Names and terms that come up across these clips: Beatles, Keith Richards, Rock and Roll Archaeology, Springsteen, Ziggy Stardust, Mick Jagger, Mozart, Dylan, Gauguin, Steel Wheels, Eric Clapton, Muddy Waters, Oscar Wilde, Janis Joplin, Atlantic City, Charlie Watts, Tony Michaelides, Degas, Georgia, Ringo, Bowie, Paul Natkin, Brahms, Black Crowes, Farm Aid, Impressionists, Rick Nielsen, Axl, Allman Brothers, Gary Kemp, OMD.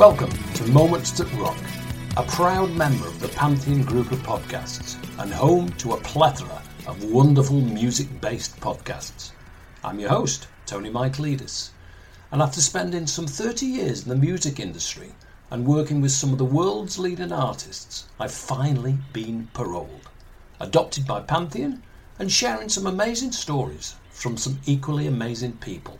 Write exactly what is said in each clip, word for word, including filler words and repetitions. Welcome to Moments That Rock, a proud member of the Pantheon group of podcasts and home to a plethora of wonderful music-based podcasts. I'm your host, Tony Michaelides, and after spending some thirty years in the music industry and working with some of the world's leading artists, I've finally been paroled, adopted by Pantheon and sharing some amazing stories from some equally amazing people.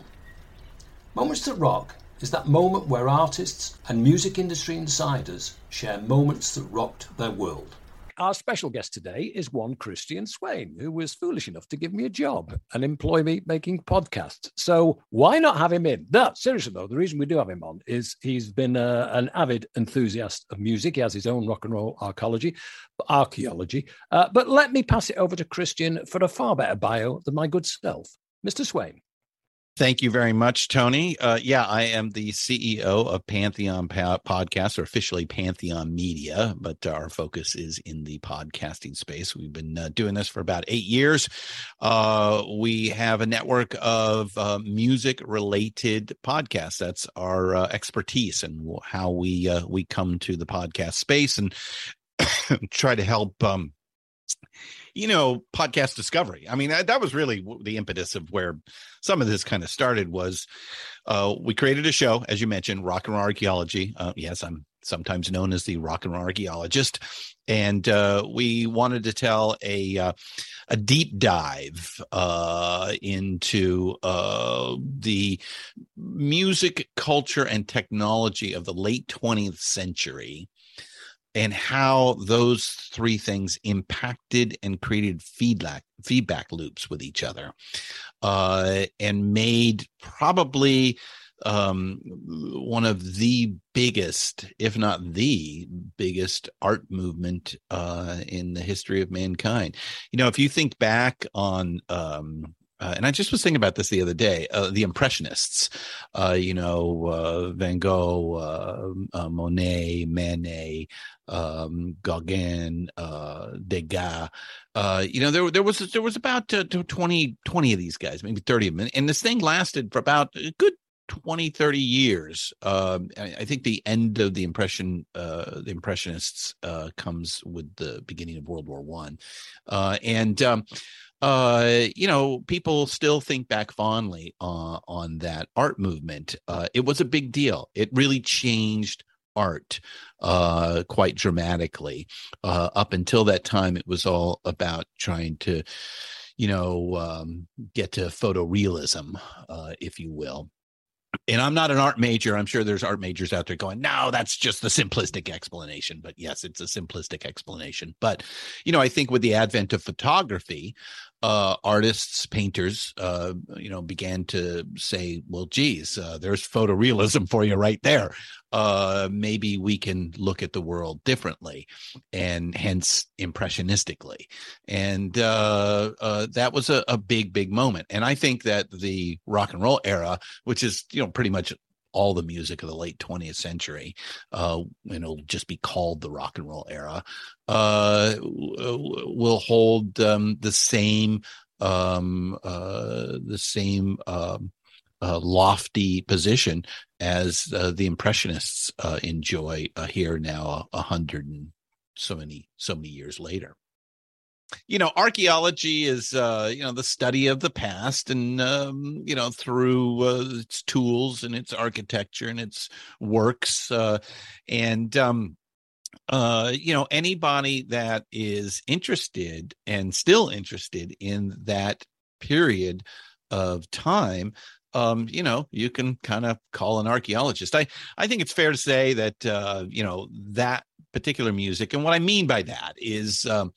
Moments That Rock is that moment where artists and music industry insiders share moments that rocked their world. Our special guest today is one Christian Swain, who was foolish enough to give me a job and employ me making podcasts. So why not have him in? No, seriously, though, the reason we do have him on is he's been a, an avid enthusiast of music. He has his own Rock and Roll Archaeology. archaeology. Uh, but let me pass it over to Christian for a far better bio than my good self. Mister Swain. Thank you very much, Tony. Uh, yeah, I am the C E O of Pantheon pa- Podcast, or officially Pantheon Media, but our focus is in the podcasting space. We've been uh, doing this for about eight years. Uh, we have a network of uh, music-related podcasts. That's our uh, expertise and how we uh, we come to the podcast space and try to help um, you know, podcast discovery. I mean, that, that was really the impetus of where some of this kind of started was uh, we created a show, as you mentioned, Rock and Roll Archaeology. Uh, yes, I'm sometimes known as the Rock and Roll Archaeologist. And uh, we wanted to tell a uh, a deep dive uh, into uh, the music, culture, and technology of the late twentieth century. And how those three things impacted and created feedback feedback loops with each other, uh, and made probably um, one of the biggest, if not the biggest, art movement uh, in the history of mankind. You know, if you think back on. Um, Uh, and I just was thinking about this the other day, uh, the Impressionists, uh, you know, uh, Van Gogh, uh, uh, Monet, Manet, um, Gauguin, uh, Degas. Uh, you know, there there was there was about uh, twenty, twenty of these guys, maybe thirty of them. And this thing lasted for about a good twenty, thirty years. Uh, I, I think the end of the impression, uh, the Impressionists uh, comes with the beginning of World War One. Uh, and um, Uh, you know, people still think back fondly uh, on that art movement. Uh, it was a big deal. It really changed art uh, quite dramatically. Uh, up until that time, it was all about trying to, you know, um, get to photorealism, uh, if you will. And I'm not an art major. I'm sure there's art majors out there going, no, that's just the simplistic explanation. But yes, it's a simplistic explanation. But, you know, I think with the advent of photography, uh, artists, painters, uh, you know, began to say, well, geez, uh, there's photorealism for you right there. Uh, maybe we can look at the world differently and hence impressionistically. And uh, uh, that was a, a big, big moment. And I think that the rock and roll era, which is, you know, pretty much all the music of the late twentieth century, uh, and it'll just be called the rock and roll era, uh, will hold um, the same, um, uh, the same um, uh, lofty position as uh, the Impressionists uh, enjoy uh, here now a hundred and so many, so many years later. You know, archaeology is, uh, you know, the study of the past and, um, you know, through uh, its tools and its architecture and its works. Uh, and, um, uh, you know, anybody that is interested and still interested in that period of time, um, you know, you can kind of call an archaeologist. I, I think it's fair to say that, uh, you know, that particular music. And what I mean by that is, um,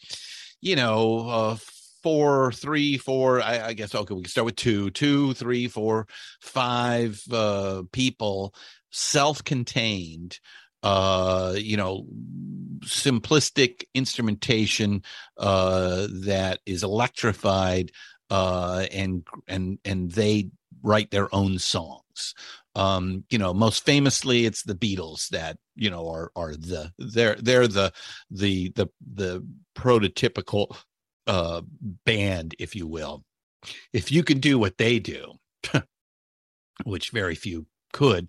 you know, uh, four, three, four, I, I guess, okay, we can start with two, two, three, four, five uh, people, self-contained, uh, you know, simplistic instrumentation uh, that is electrified uh, and, and, and they write their own songs. Um, you know, most famously, it's the Beatles that, you know, are are the they're they're the the the the prototypical uh, band, if you will. If you can do what they do, which very few could,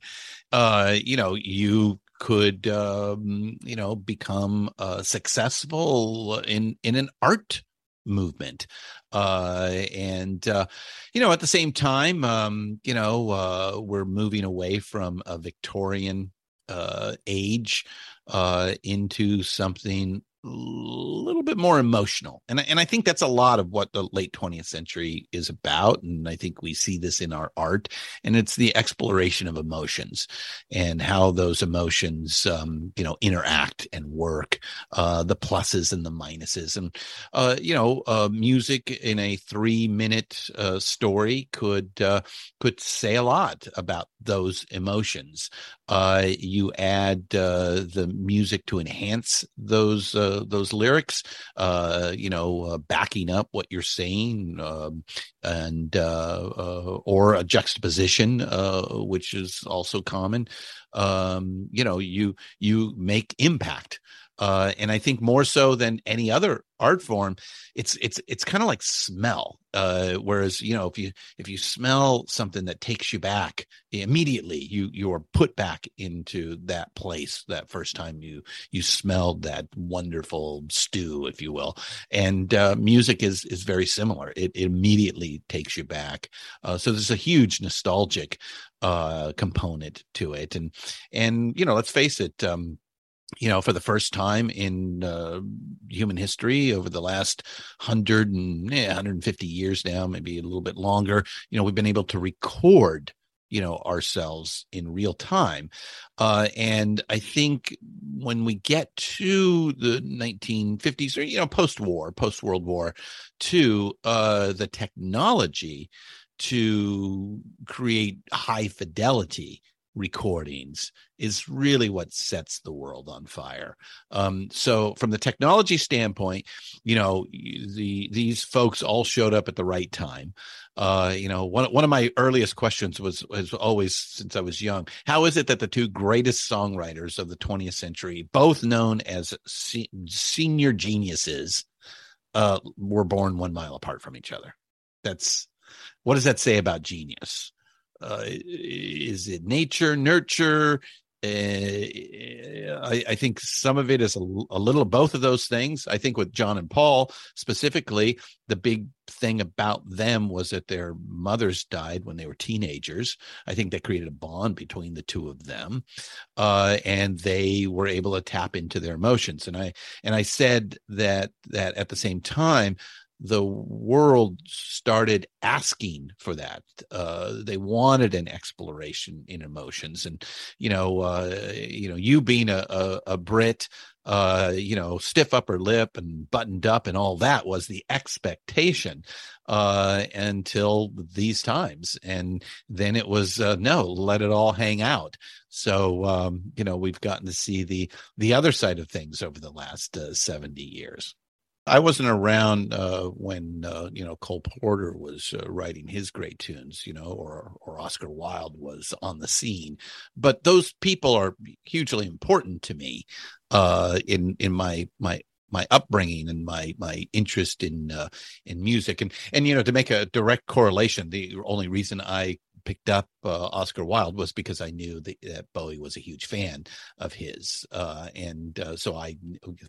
uh, you know, you could, um, you know, become uh, successful in, in an art movement. Uh, and, uh, you know, at the same time, um, you know, uh, we're moving away from a Victorian uh, age uh, into something a little bit more emotional. And, and I think that's a lot of what the late twentieth century is about. And I think we see this in our art, and it's the exploration of emotions and how those emotions, um, you know, interact and work, uh, the pluses and the minuses. And, uh, you know, uh, music in a three minute uh, story could, uh, could say a lot about those emotions. Uh, you add uh, the music to enhance those uh, those lyrics, uh, you know, uh, backing up what you're saying, uh, and uh, uh, or a juxtaposition, uh, which is also common. Um, you know, you you make impact. Uh, and I think more so than any other art form, it's it's it's kind of like smell. Uh, whereas, you know, if you if you smell something that takes you back immediately, you you are put back into that place that first time you you smelled that wonderful stew, if you will. And uh, music is is very similar. It, it immediately takes you back. Uh, so there's a huge nostalgic uh, component to it. And and you know, let's face it. Um, You know, for the first time in uh, human history over the last hundred and yeah, one hundred fifty years now, maybe a little bit longer, you know, we've been able to record, you know, ourselves in real time. Uh, and I think when we get to the nineteen fifties, or, you know, post-war, post-World War Two, uh, the technology to create high fidelity recordings is really what sets the world on fire. Um, so from the technology standpoint, you know, the these folks all showed up at the right time. Uh, you know, one one of my earliest questions was, was always, since I was young, how is it that the two greatest songwriters of the twentieth century, both known as se- senior geniuses, uh, were born one mile apart from each other? That's, what does that say about genius? Uh, is it nature, nurture? Uh, I, I think some of it is a, a little of both of those things. I think with John and Paul specifically, the big thing about them was that their mothers died when they were teenagers. I think that created a bond between the two of them, uh, and they were able to tap into their emotions. And I and I said that that at the same time, the world started asking for that. Uh, they wanted an exploration in emotions, and you know, uh, you know, you being a, a, a Brit, uh, you know, stiff upper lip and buttoned up and all that was the expectation uh, until these times, and then it was uh, no, let it all hang out. So um, you know, we've gotten to see the the other side of things over the last uh, seventy years. I wasn't around uh, when, uh, you know, Cole Porter was uh, writing his great tunes, you know, or or Oscar Wilde was on the scene. But those people are hugely important to me uh, in in my my my upbringing and my my interest in uh, in music. And, and, you know, to make a direct correlation, the only reason I picked up uh, Oscar Wilde was because I knew that, that Bowie was a huge fan of his. Uh, and uh, so I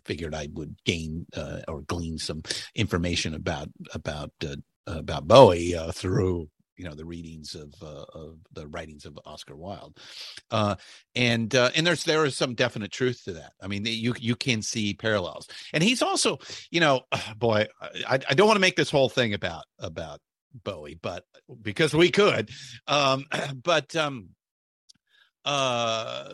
figured I would gain uh, or glean some information about about uh, about Bowie uh, through, you know, the readings of, uh, of the writings of Oscar Wilde. Uh, and uh, and there's there is some definite truth to that. I mean, you you can see parallels. And he's also, you know, boy, I, I don't want to make this whole thing about about Bowie, but because we could, um, but um, uh,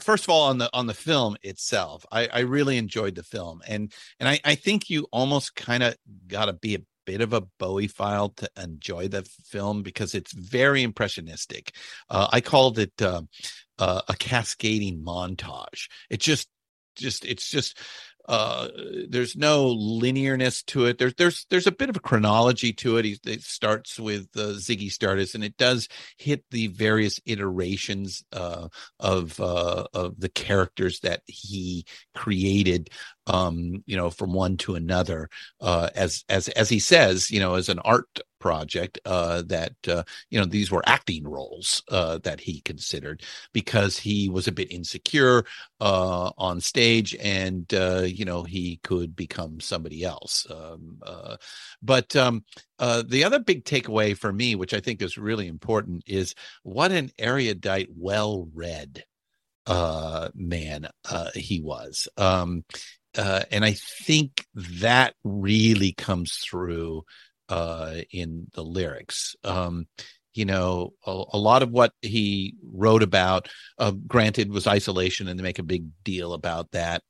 first of all, on the on the film itself, I, I really enjoyed the film, and and I, I think you almost kind of got to be a bit of a Bowie file to enjoy the film because it's very impressionistic. Uh, I called it uh, uh, a cascading montage. It just just it's just. Uh, there's no linearness to it. There's there's there's a bit of a chronology to it. He, it starts with uh, Ziggy Stardust, and it does hit the various iterations uh, of uh, of the characters that he created. Um, you know, from one to another, uh, as as as he says, you know, as an art project uh, that, uh, you know, these were acting roles uh, that he considered because he was a bit insecure uh, on stage and, uh, you know, he could become somebody else. Um, uh, but um, uh, the other big takeaway for me, which I think is really important, is what an erudite, well-read uh, man uh, he was. Um, Uh, and I think that really comes through uh, in the lyrics. Um, you know, a, a lot of what he wrote about, uh, granted, was isolation, and they make a big deal about that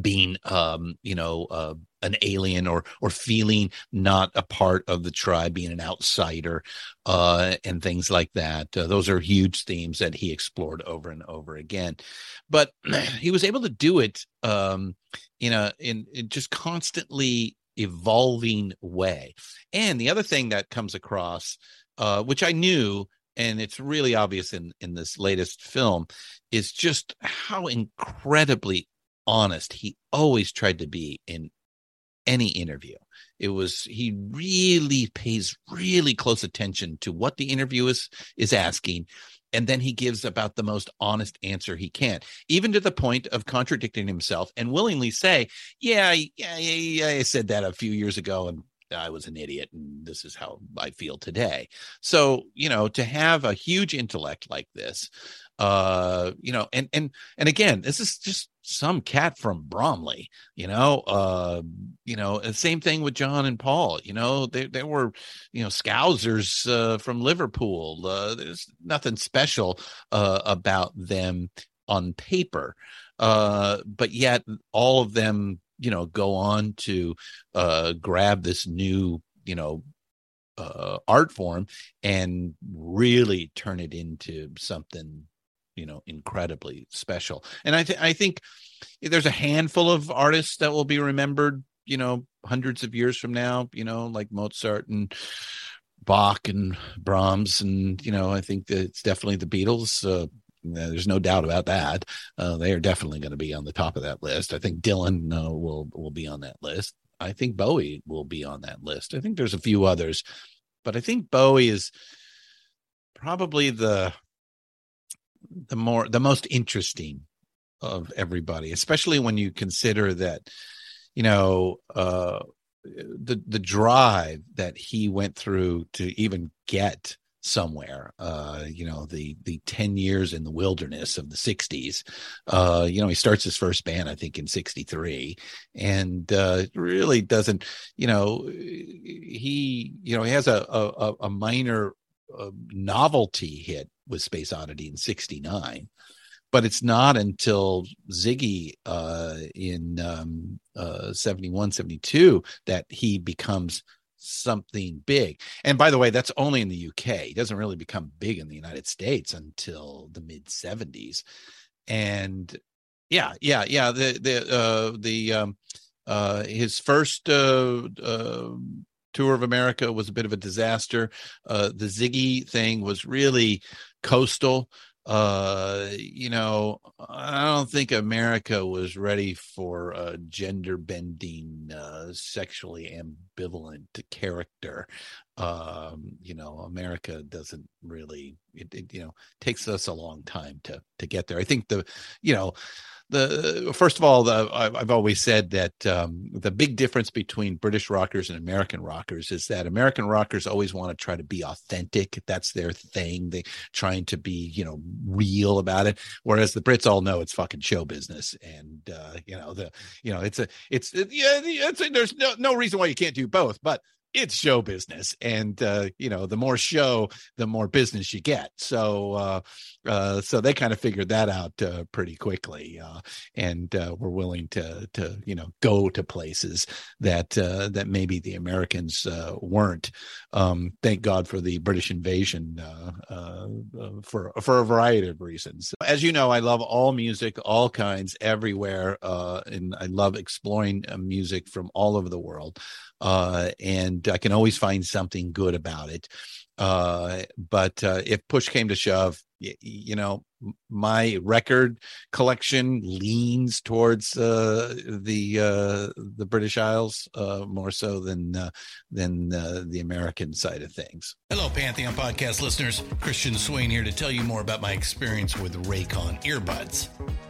being, um, you know, uh, an alien or or feeling not a part of the tribe, being an outsider, uh, and things like that. Uh, those are huge themes that he explored over and over again. But he was able to do it um, in a in, in just constantly evolving way. And the other thing that comes across, uh, which I knew, and it's really obvious in in this latest film, is just how incredibly honest he always tried to be in any interview. It was, he really pays really close attention to what the interview is, is asking. And then he gives about the most honest answer he can, even to the point of contradicting himself and willingly say, yeah, yeah, yeah, yeah I said that a few years ago and I was an idiot and this is how I feel today. So, you know, to have a huge intellect like this, uh, you know, and, and, and again, this is just some cat from Bromley, you know, uh, you know, same thing with John and Paul, you know, they, they were, you know, Scousers uh, from Liverpool. Uh, there's nothing special uh, about them on paper. Uh, but yet all of them, you know, go on to uh, grab this new, you know, uh, art form and really turn it into something, you know, incredibly special. And I, th- I think there's a handful of artists that will be remembered, you know, hundreds of years from now, you know, like Mozart and Bach and Brahms. And, you know, I think that it's definitely the Beatles. Uh, there's no doubt about that. Uh, they are definitely going to be on the top of that list. I think Dylan uh, will, will be on that list. I think Bowie will be on that list. I think there's a few others, but I think Bowie is probably the, the more the most interesting of everybody, especially when you consider that, you know, uh the the drive that he went through to even get somewhere, uh you know, the the ten years in the wilderness of the sixties. Uh you know, he starts his first band I think in sixty-three, and uh really doesn't, you know, he, you know, he has a a, a minor uh, novelty hit with Space Oddity in sixty-nine, but it's not until Ziggy uh, in um, uh, seventy-one, seventy-two that he becomes something big. And by the way, that's only in the U K. He doesn't really become big in the United States until the mid seventies. And yeah, yeah, yeah. The, the, uh, the, um, uh, his first, uh, uh, tour of America was a bit of a disaster. Uh, the Ziggy thing was really coastal. Uh, you know, I don't think America was ready for a gender bending, uh, sexually ambivalent character. Um, you know, America doesn't really, it, it, you know, takes us a long time to, to get there. I think the, you know, The first of all, the, I've always said that um, the big difference between British rockers and American rockers is that American rockers always want to try to be authentic. That's their thing. They trying to be, you know, real about it. Whereas the Brits all know it's fucking show business, and uh, you know the, you know, it's a, it's it, yeah, it's a, there's no no reason why you can't do both, but it's show business. And, uh, you know, the more show, the more business you get. So, uh, uh, so they kind of figured that out uh, pretty quickly uh, and uh, were willing to, to, you know, go to places that, uh, that maybe the Americans uh, weren't. Um, thank God for the British invasion uh, uh, for, for a variety of reasons. As you know, I love all music, all kinds, everywhere. Uh, and I love exploring uh, music from all over the world. Uh, and I can always find something good about it. Uh, but uh, if push came to shove, you, you know, my record collection leans towards uh, the uh, the British Isles uh, more so than uh, than uh, the American side of things. Hello, Pantheon Podcast listeners. Christian Swain here to tell you more about my experience with Raycon earbuds.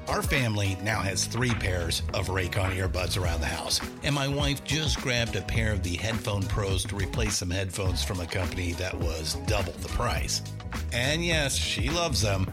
Our family now has three pairs of Raycon earbuds around the house, and my wife just grabbed a pair of the Headphone Pros to replace some headphones from a company that was double the price. And yes, she loves them.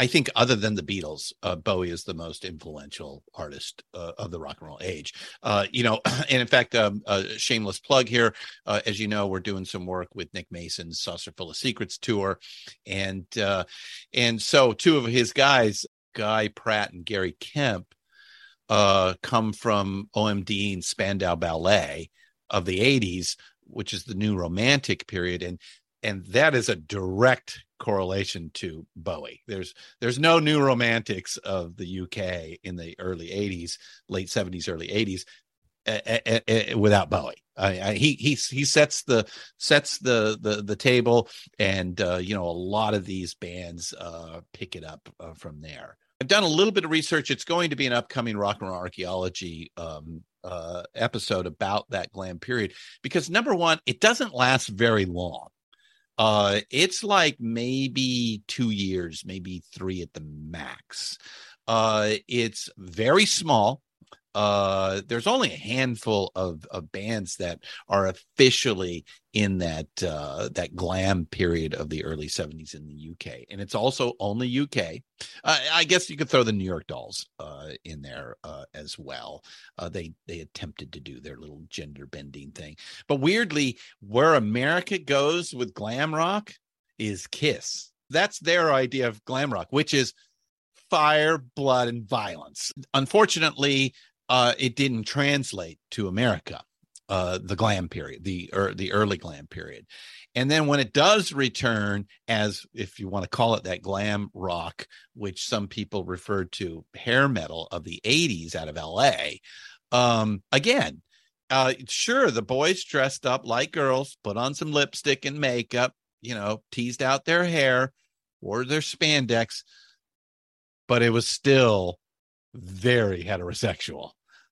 I think other than the Beatles, uh, Bowie is the most influential artist uh, of the rock and roll age. Uh, you know, and in fact, um, a shameless plug here. Uh, as you know, we're doing some work with Nick Mason's Saucer Full of Secrets tour. And uh, and so two of his guys, Guy Pratt and Gary Kemp, uh, come from O M D and Spandau Ballet of the eighties, which is the new romantic period. And And that is a direct correlation to Bowie. There's there's no new romantics of the U K in the early eighties, late seventies, early eighties, uh, uh, uh, without Bowie. I, I, he he he sets the sets the the, the table, and uh, you know, a lot of these bands uh, pick it up uh, from there. I've done a little bit of research. It's going to be an upcoming Rock and Roll Archaeology um, uh, episode about that glam period, because number one, it doesn't last very long. Uh, it's like maybe two years, maybe three at the max. Uh, it's very small. Uh, there's only a handful of, of bands that are officially in that uh, that glam period of the early seventies in the U K, and it's also only U K. Uh, I guess you could throw the New York Dolls uh, in there uh, as well. Uh, they they attempted to do their little gender bending thing, but weirdly, where America goes with glam rock is Kiss. That's their idea of glam rock, which is fire, blood, and violence. Unfortunately, uh, it didn't translate to America. Uh, the glam period, the or the early glam period. And then when it does return, as if you want to call it that glam rock, which some people refer to hair metal of the eighties out of L A, um, again, uh, sure, the boys dressed up like girls, put on some lipstick and makeup, you know, teased out their hair, wore their spandex, but it was still very heterosexual.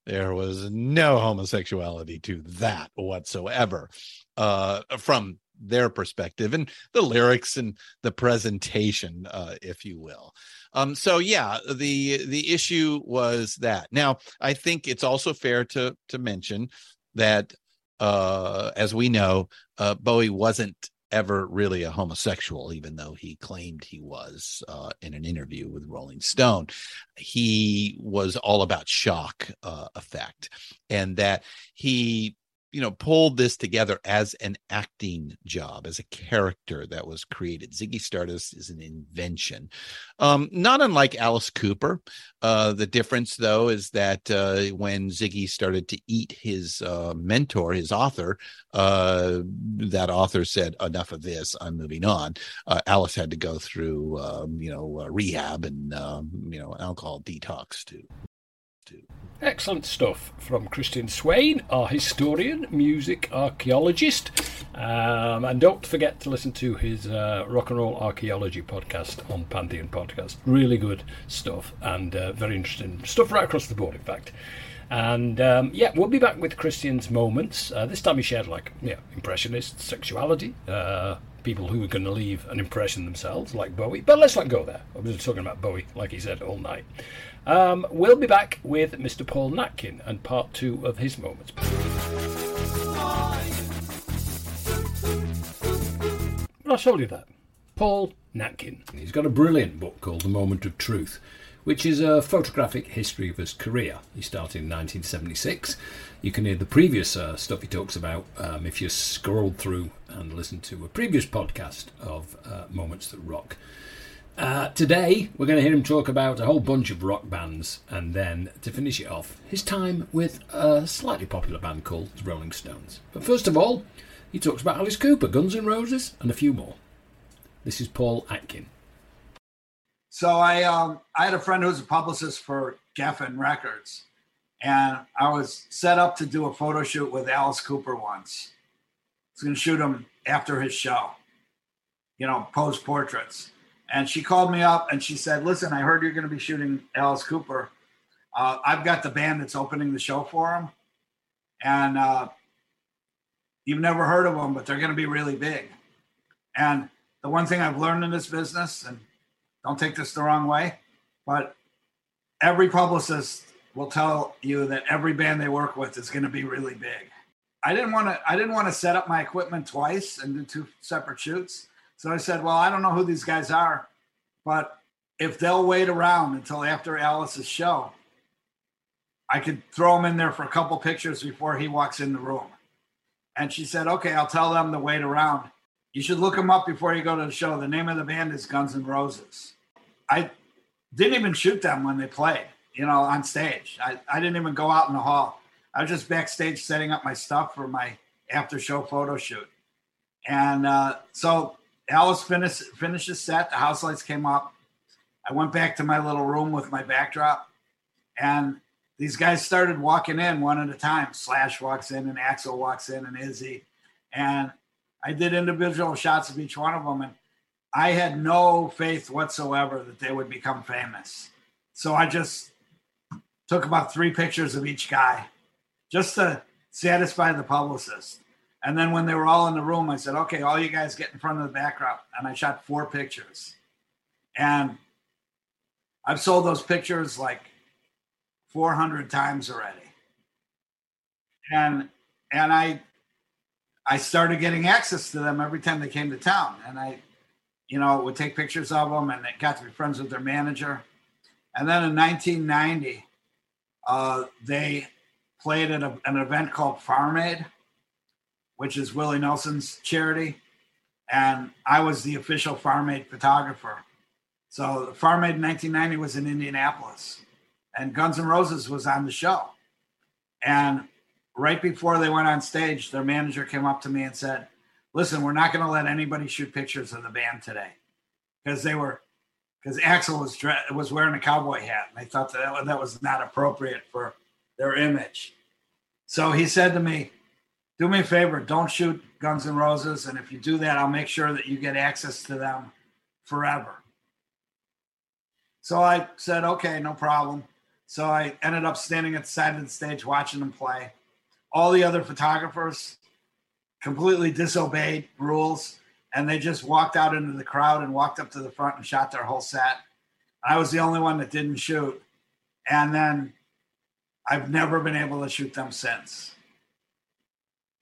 There was no homosexuality to that whatsoever, uh, from their perspective and the lyrics and the presentation, uh, if you will. Um, so, yeah, the the issue was that. Now, I think it's also fair to to mention that, uh, as we know, uh, Bowie wasn't ever really a homosexual, even though he claimed he was, uh, in an interview with Rolling Stone. He was all about shock uh, effect, and that he, you know, pulled this together as an acting job, as a character that was created. Ziggy Stardust is an invention, um, not unlike Alice Cooper. Uh, the difference, though, is that uh, when Ziggy started to eat his uh, mentor, his author, uh, that author said, "Enough of this. I'm moving on." Uh, Alice had to go through, um, you know, uh, rehab and um, you know, alcohol detox too. Too. Excellent stuff from Christian Swain, our historian, music archaeologist. Um, and don't forget to listen to his uh, Rock and Roll Archaeology podcast on Pantheon Podcast. Really good stuff, and uh, very interesting stuff right across the board, in fact. And um, yeah, we'll be back with Christian's moments. Uh, this time he shared, like, yeah, Impressionists, sexuality, uh, people who are going to leave an impression themselves, like Bowie. But let's not go there. I was talking about Bowie, like he said, all night. Um, we'll be back with Mister Paul Natkin and part two of his moments. But I told you that. Paul Natkin. He's got a brilliant book called The Moment of Truth, which is a photographic history of his career. He started in nineteen seventy-six. You can hear the previous uh, stuff he talks about um, if you scroll through and listen to a previous podcast of uh, Moments That Rock. Uh, today, we're going to hear him talk about a whole bunch of rock bands, and then, to finish it off, his time with a slightly popular band called the Rolling Stones. But first of all, he talks about Alice Cooper, Guns N' Roses, and a few more. This is Paul Natkin. So I um, I had a friend who was a publicist for Geffen Records, and I was set up to do a photo shoot with Alice Cooper once. I was going to shoot him after his show, you know, pose portraits. And she called me up and she said, "Listen, I heard you're going to be shooting Alice Cooper. Uh, I've got the band that's opening the show for him. And uh, you've never heard of them, but they're going to be really big. And the one thing I've learned in this business, and don't take this the wrong way, but every publicist will tell you that every band they work with is going to be really big. I didn't want to, I didn't want to set up my equipment twice and do two separate shoots. So I said, well, I don't know who these guys are, but if they'll wait around until after Alice's show, I could throw them in there for a couple pictures before he walks in the room." And she said, "Okay, I'll tell them to wait around. You should look them up before you go to the show. The name of the band is Guns N' Roses." I didn't even shoot them when they played, you know, on stage. I, I didn't even go out in the hall. I was just backstage setting up my stuff for my after-show photo shoot. And uh, so... Alice finished, finished the set. The house lights came up. I went back to my little room with my backdrop, and these guys started walking in one at a time. Slash walks in, and Axl walks in, and Izzy. And I did individual shots of each one of them, and I had no faith whatsoever that they would become famous. So I just took about three pictures of each guy just to satisfy the publicist. And then when they were all in the room, I said, "Okay, all you guys get in front of the backdrop." And I shot four pictures. And I've sold those pictures like four hundred times already. And and I I started getting access to them every time they came to town. And I, you know, would take pictures of them, and I got to be friends with their manager. And then in nineteen ninety, uh, they played at a, an event called Farm Aid, which is Willie Nelson's charity. And I was the official Farm Aid photographer. So Farm Aid in nineteen ninety was in Indianapolis, and Guns N' Roses was on the show. And right before they went on stage, their manager came up to me and said, "Listen, we're not gonna let anybody shoot pictures of the band today." Because they were, because Axl was, was wearing a cowboy hat, and they thought that that was not appropriate for their image. So he said to me, "Do me a favor, don't shoot Guns N' Roses, and if you do that, I'll make sure that you get access to them forever." So I said, "Okay, no problem." So I ended up standing at the side of the stage watching them play. All the other photographers completely disobeyed rules, and they just walked out into the crowd and walked up to the front and shot their whole set. I was the only one that didn't shoot. And then I've never been able to shoot them since.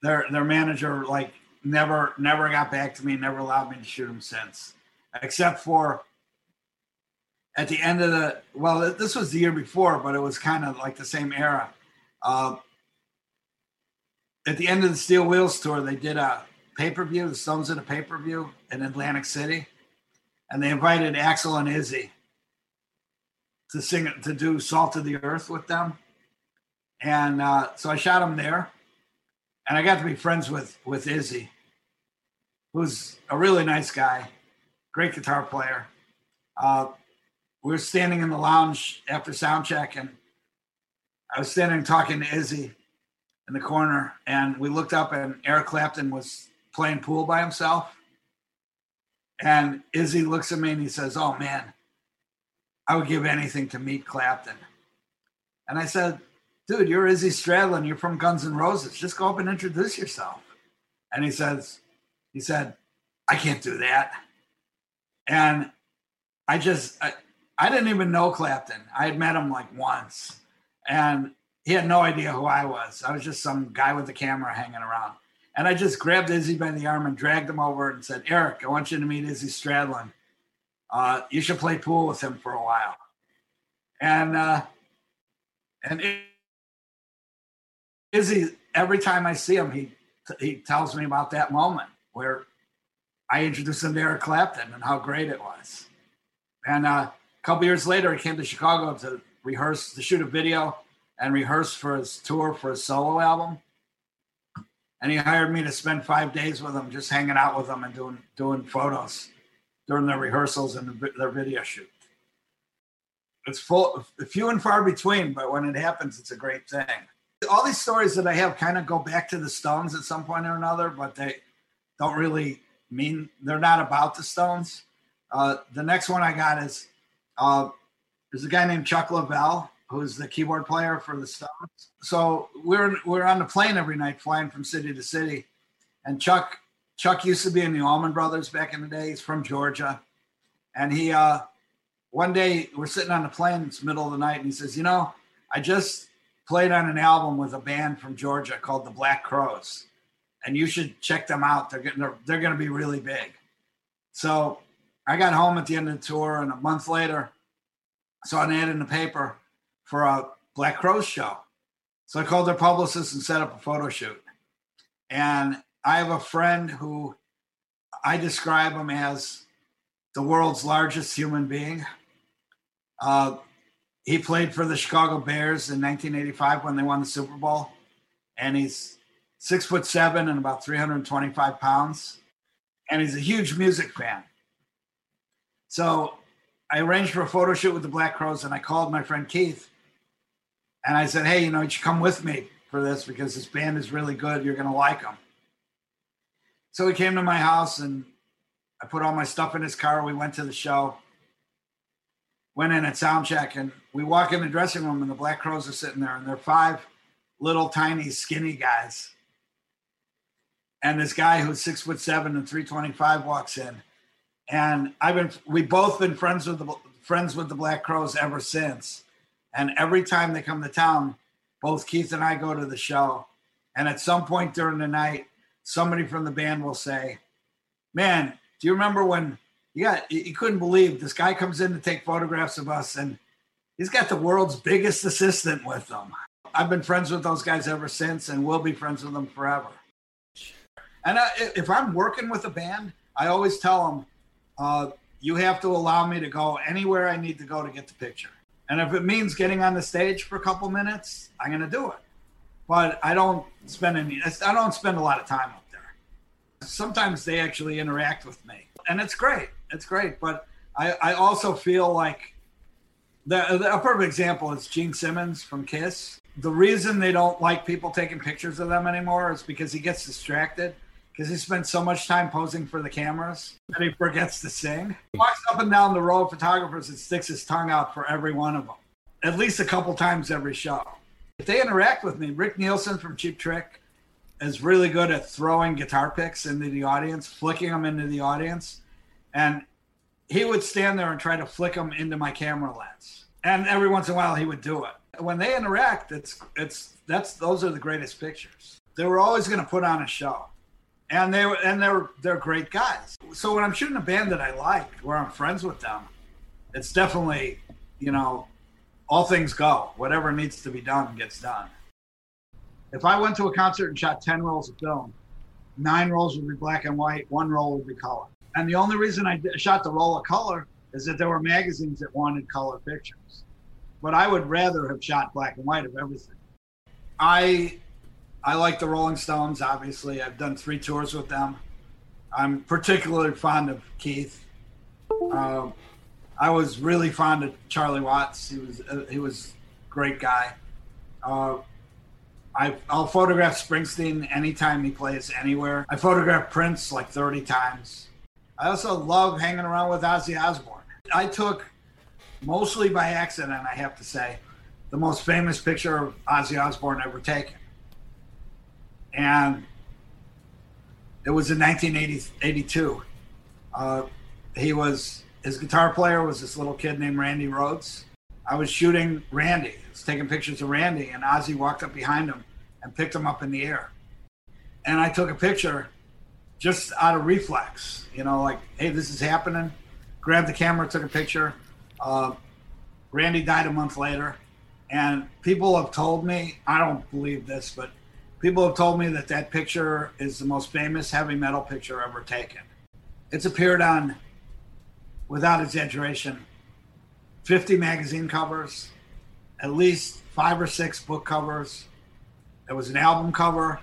Their their manager, like, never never got back to me, never allowed me to shoot them since. Except for at the end of the, well, this was the year before, but it was kind of like the same era. Uh, at the end of the Steel Wheels tour, they did a pay-per-view, the Stones did a pay-per-view in Atlantic City, and they invited Axl and Izzy to sing, to do Salt of the Earth with them. And uh, so I shot him there, and I got to be friends with, with Izzy, who's a really nice guy, great guitar player. Uh, we were standing in the lounge after sound check, and I was standing talking to Izzy in the corner, and we looked up, and Eric Clapton was playing pool by himself. And Izzy looks at me and he says, "Oh man, I would give anything to meet Clapton." And I said, "Dude, you're Izzy Stradlin. You're from Guns N' Roses. Just go up and introduce yourself." And he says, he said, "I can't do that." And I just, I, I didn't even know Clapton. I had met him like once, and he had no idea who I was. I was just some guy with a camera hanging around. And I just grabbed Izzy by the arm and dragged him over and said, "Eric, I want you to meet Izzy Stradlin. Uh, you should play pool with him for a while." And, uh, and it, Izzy, every time I see him, he he tells me about that moment where I introduced him to Eric Clapton and how great it was. And uh, a couple years later, he came to Chicago to rehearse, to shoot a video and rehearse for his tour for his solo album. And he hired me to spend five days with him, just hanging out with him and doing doing photos during their rehearsals and their video shoot. It's full, few and far between, but when it happens, it's a great thing. All these stories that I have kind of go back to the Stones at some point or another, but they don't really mean, they're not about the Stones. Uh, the next one I got is, uh, there's a guy named Chuck Leavell, who's the keyboard player for the Stones. So we're, we're on the plane every night flying from city to city. And Chuck, Chuck used to be in the Allman Brothers back in the day. He's from Georgia. And he, uh, one day we're sitting on the plane, it's middle of the night. And he says, "You know, I just played on an album with a band from Georgia called the Black Crowes, and you should check them out. They're getting, they're, they're going to be really big." So I got home at the end of the tour, and a month later, I saw an ad in the paper for a Black Crowes show. So I called their publicist and set up a photo shoot. And I have a friend who I describe him as the world's largest human being. Uh, He played for the Chicago Bears in nineteen eighty-five when they won the Super Bowl. And he's six foot seven and about three hundred twenty-five pounds. And he's a huge music fan. So I arranged for a photo shoot with the Black Crowes, and I called my friend Keith. And I said, "Hey, you know, you should come with me for this because this band is really good. You're going to like them." So he came to my house, and I put all my stuff in his car. We went to the show, went in at sound check, and we walk in the dressing room, and the Black Crowes are sitting there, and they're five little tiny skinny guys. And this guy who's six foot seven and three twenty-five walks in, and I've been, we've both been friends with the friends with the Black Crowes ever since. And every time they come to town, both Keith and I go to the show. And at some point during the night, somebody from the band will say, "Man, do you remember when Yeah, you couldn't believe this guy comes in to take photographs of us, and he's got the world's biggest assistant with him." I've been friends with those guys ever since, and will be friends with them forever. And I, if I'm working with a band, I always tell them, uh, you have to allow me to go anywhere I need to go to get the picture. And if it means getting on the stage for a couple minutes, I'm going to do it. But I don't spend any, I don't spend a lot of time up there. Sometimes they actually interact with me, and it's great. It's great, but I, I also feel like the, the a perfect example is Gene Simmons from Kiss. The reason they don't like people taking pictures of them anymore is because he gets distracted, because he spends so much time posing for the cameras that he forgets to sing. He walks up and down the row of photographers and sticks his tongue out for every one of them, at least a couple times every show. If they interact with me, Rick Nielsen from Cheap Trick, is really good at throwing guitar picks into the audience, flicking them into the audience. And he would stand there and try to flick them into my camera lens. And every once in a while he would do it. When they interact, it's it's that's those are the greatest pictures. They were always going to put on a show. And they were, and they're they're great guys. So when I'm shooting a band that I like, where I'm friends with them, it's definitely, you know, all things go. Whatever needs to be done gets done. If I went to a concert and shot ten rolls of film, nine rolls would be black and white, one roll would be color. And the only reason I shot the roll of color is that there were magazines that wanted color pictures. But I would rather have shot black and white of everything. I I like the Rolling Stones, obviously. I've done three tours with them. I'm particularly fond of Keith. Um, I was really fond of Charlie Watts. He was uh, he was a great guy. Uh, I, I'll photograph Springsteen anytime he plays anywhere. I photographed Prince like thirty times. I also love hanging around with Ozzy Osbourne. I took, mostly by accident, I have to say, the most famous picture of Ozzy Osbourne ever taken. And it was in nineteen eighty-two. Uh, he was, his guitar player was this little kid named Randy Rhodes. I was shooting Randy. I was taking pictures of Randy, and Ozzy walked up behind him and picked him up in the air. And I took a picture just out of reflex, you know, like, hey, this is happening. Grabbed the camera, took a picture. Uh, Randy died a month later. And people have told me, I don't believe this, but people have told me that that picture is the most famous heavy metal picture ever taken. It's appeared on, without exaggeration, fifty magazine covers, at least five or six book covers. It was an album cover.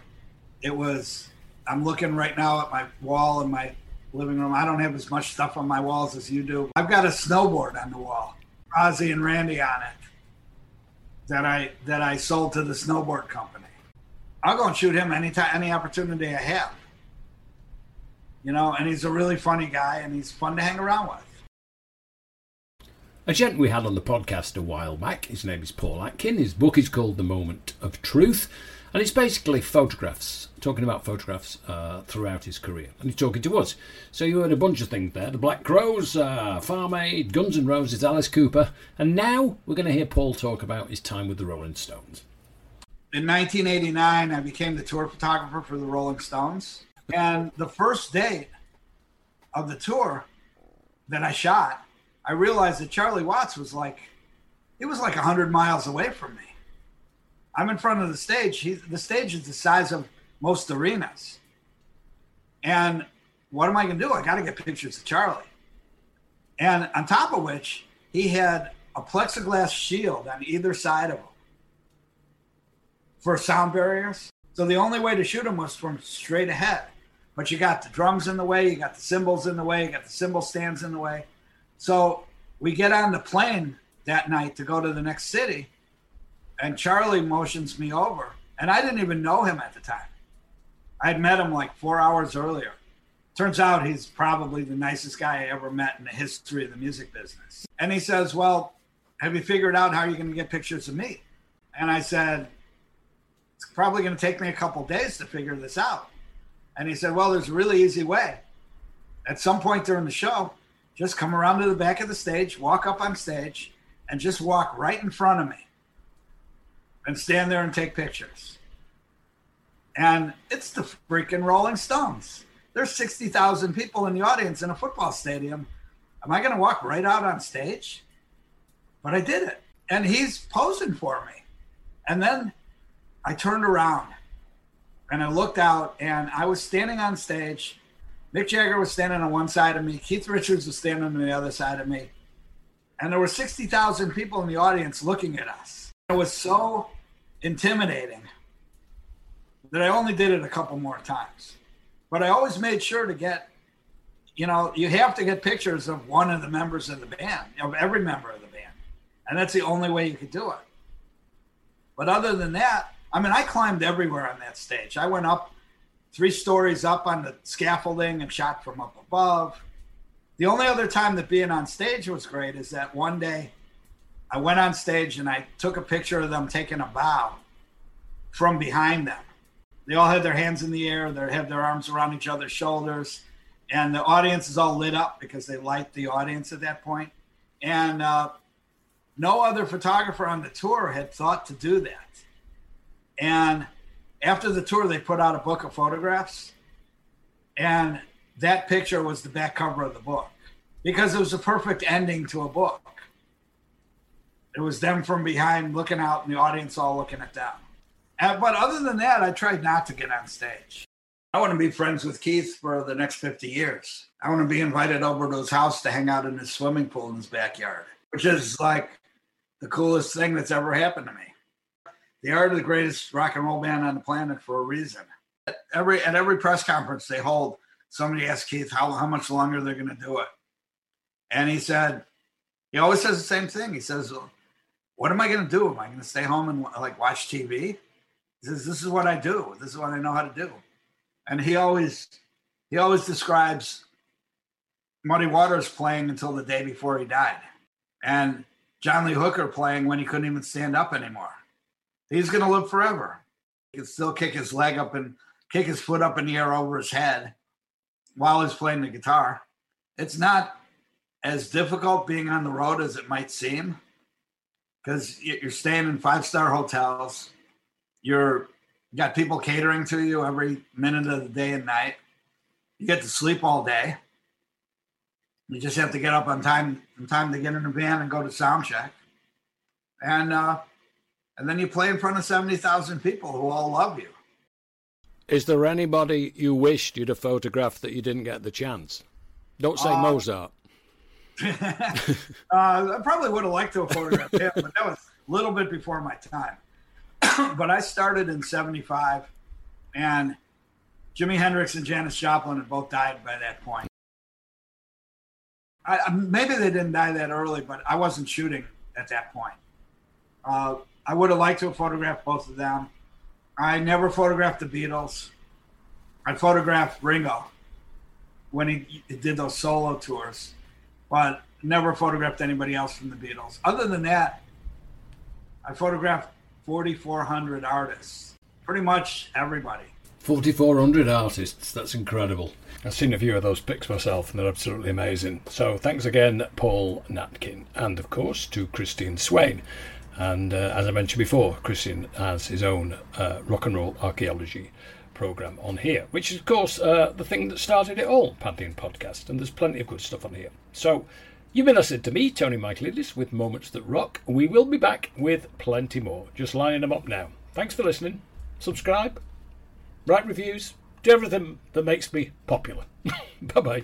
It was, I'm looking right now at my wall in my living room. I don't have as much stuff on my walls as you do. I've got a snowboard on the wall, Ozzy and Randy on it, that I that I sold to the snowboard company. I'll go and shoot him anytime, any opportunity I have. You know, and he's a really funny guy, and he's fun to hang around with. A gent we had on the podcast a while back, his name is Paul Natkin. His book is called The Moment of Truth, and it's basically photographs, talking about photographs uh, throughout his career. And he's talking to us. So you heard a bunch of things there. The Black Crowes, uh, Farm Aid, Guns N' Roses, Alice Cooper. And now we're going to hear Paul talk about his time with the Rolling Stones. In nineteen eighty-nine, I became the tour photographer for the Rolling Stones. And the first day of the tour that I shot, I realized that Charlie Watts was like, he was like one hundred miles away from me. I'm in front of the stage. He, the stage is the size of most arenas. And what am I going to do? I got to get pictures of Charlie. And on top of which, he had a plexiglass shield on either side of him for sound barriers. So the only way to shoot him was from straight ahead. But you got the drums in the way, you got the cymbals in the way, you got the cymbal stands in the way. So we get on the plane that night to go to the next city, and Charlie motions me over. And I didn't even know him at the time. I'd met him like four hours earlier. Turns out he's probably the nicest guy I ever met in the history of the music business. And he says, well, have you figured out how you're going to get pictures of me? And I said, it's probably going to take me a couple days to figure this out. And he said, well, there's a really easy way. At some point during the show, just come around to the back of the stage, walk up on stage, and just walk right in front of me and stand there and take pictures. And it's the freaking Rolling Stones. There's sixty thousand people in the audience in a football stadium. Am I going to walk right out on stage? But I did it. And he's posing for me. And then I turned around and I looked out, and I was standing on stage. Mick Jagger was standing on one side of me. Keith Richards was standing on the other side of me. And there were sixty thousand people in the audience looking at us. It was so intimidating that I only did it a couple more times. But I always made sure to get, you know, you have to get pictures of one of the members of the band, of every member of the band. And that's the only way you could do it. But other than that, I mean, I climbed everywhere on that stage. I went up three stories up on the scaffolding and shot from up above. The only other time that being on stage was great is that one day I went on stage and I took a picture of them taking a bow from behind them. They all have their hands in the air. They have their arms around each other's shoulders. And the audience is all lit up because they light the audience at that point. And uh, no other photographer on the tour had thought to do that. And after the tour, they put out a book of photographs. And that picture was the back cover of the book because it was a perfect ending to a book. It was them from behind looking out and the audience all looking at them. And, but other than that, I tried not to get on stage. I want to be friends with Keith for the next fifty years. I want to be invited over to his house to hang out in his swimming pool in his backyard, which is like the coolest thing that's ever happened to me. They are the greatest rock and roll band on the planet for a reason. At every at every press conference they hold, somebody asked Keith how, how much longer they're going to do it. And he said, he always says the same thing. He says, what am I going to do? Am I going to stay home and like watch T V? He says, this is what I do. This is what I know how to do. And he always he always describes Muddy Waters playing until the day before he died. And John Lee Hooker playing when he couldn't even stand up anymore. He's going to live forever. He can still kick his leg up and kick his foot up in the air over his head while he's playing the guitar. It's not as difficult being on the road as it might seem because you're staying in five-star hotels. You're you got people catering to you every minute of the day and night. You get to sleep all day. You just have to get up on time, on time to get in the van and go to sound check. And, uh, And then you play in front of seventy thousand people who all love you. Is there anybody you wished you'd have photographed that you didn't get the chance? Don't say uh, Mozart. uh, I probably would have liked to have photographed him, but that was a little bit before my time. But I started in seventy-five, and Jimi Hendrix and Janis Joplin had both died by that point. I, maybe they didn't die that early, but I wasn't shooting at that point. Uh, I would have liked to have photographed both of them. I never photographed the Beatles. I photographed Ringo when he, he did those solo tours, but never photographed anybody else from the Beatles. Other than that, I photographed forty-four hundred artists, pretty much everybody. forty-four hundred artists, that's incredible. I've seen a few of those pics myself and they're absolutely amazing. So thanks again, Paul Natkin, and of course to Christian Swain. And uh, as I mentioned before, Christian has his own uh, Rock and Roll Archaeology programme on here, which is, of course, uh, the thing that started it all, Pantheon Podcast, and there's plenty of good stuff on here. So, you've been listening to me, Tony Michaelides, with Moments That Rock. We will be back with plenty more, just lining them up now. Thanks for listening. Subscribe, write reviews, do everything that makes me popular. Bye-bye.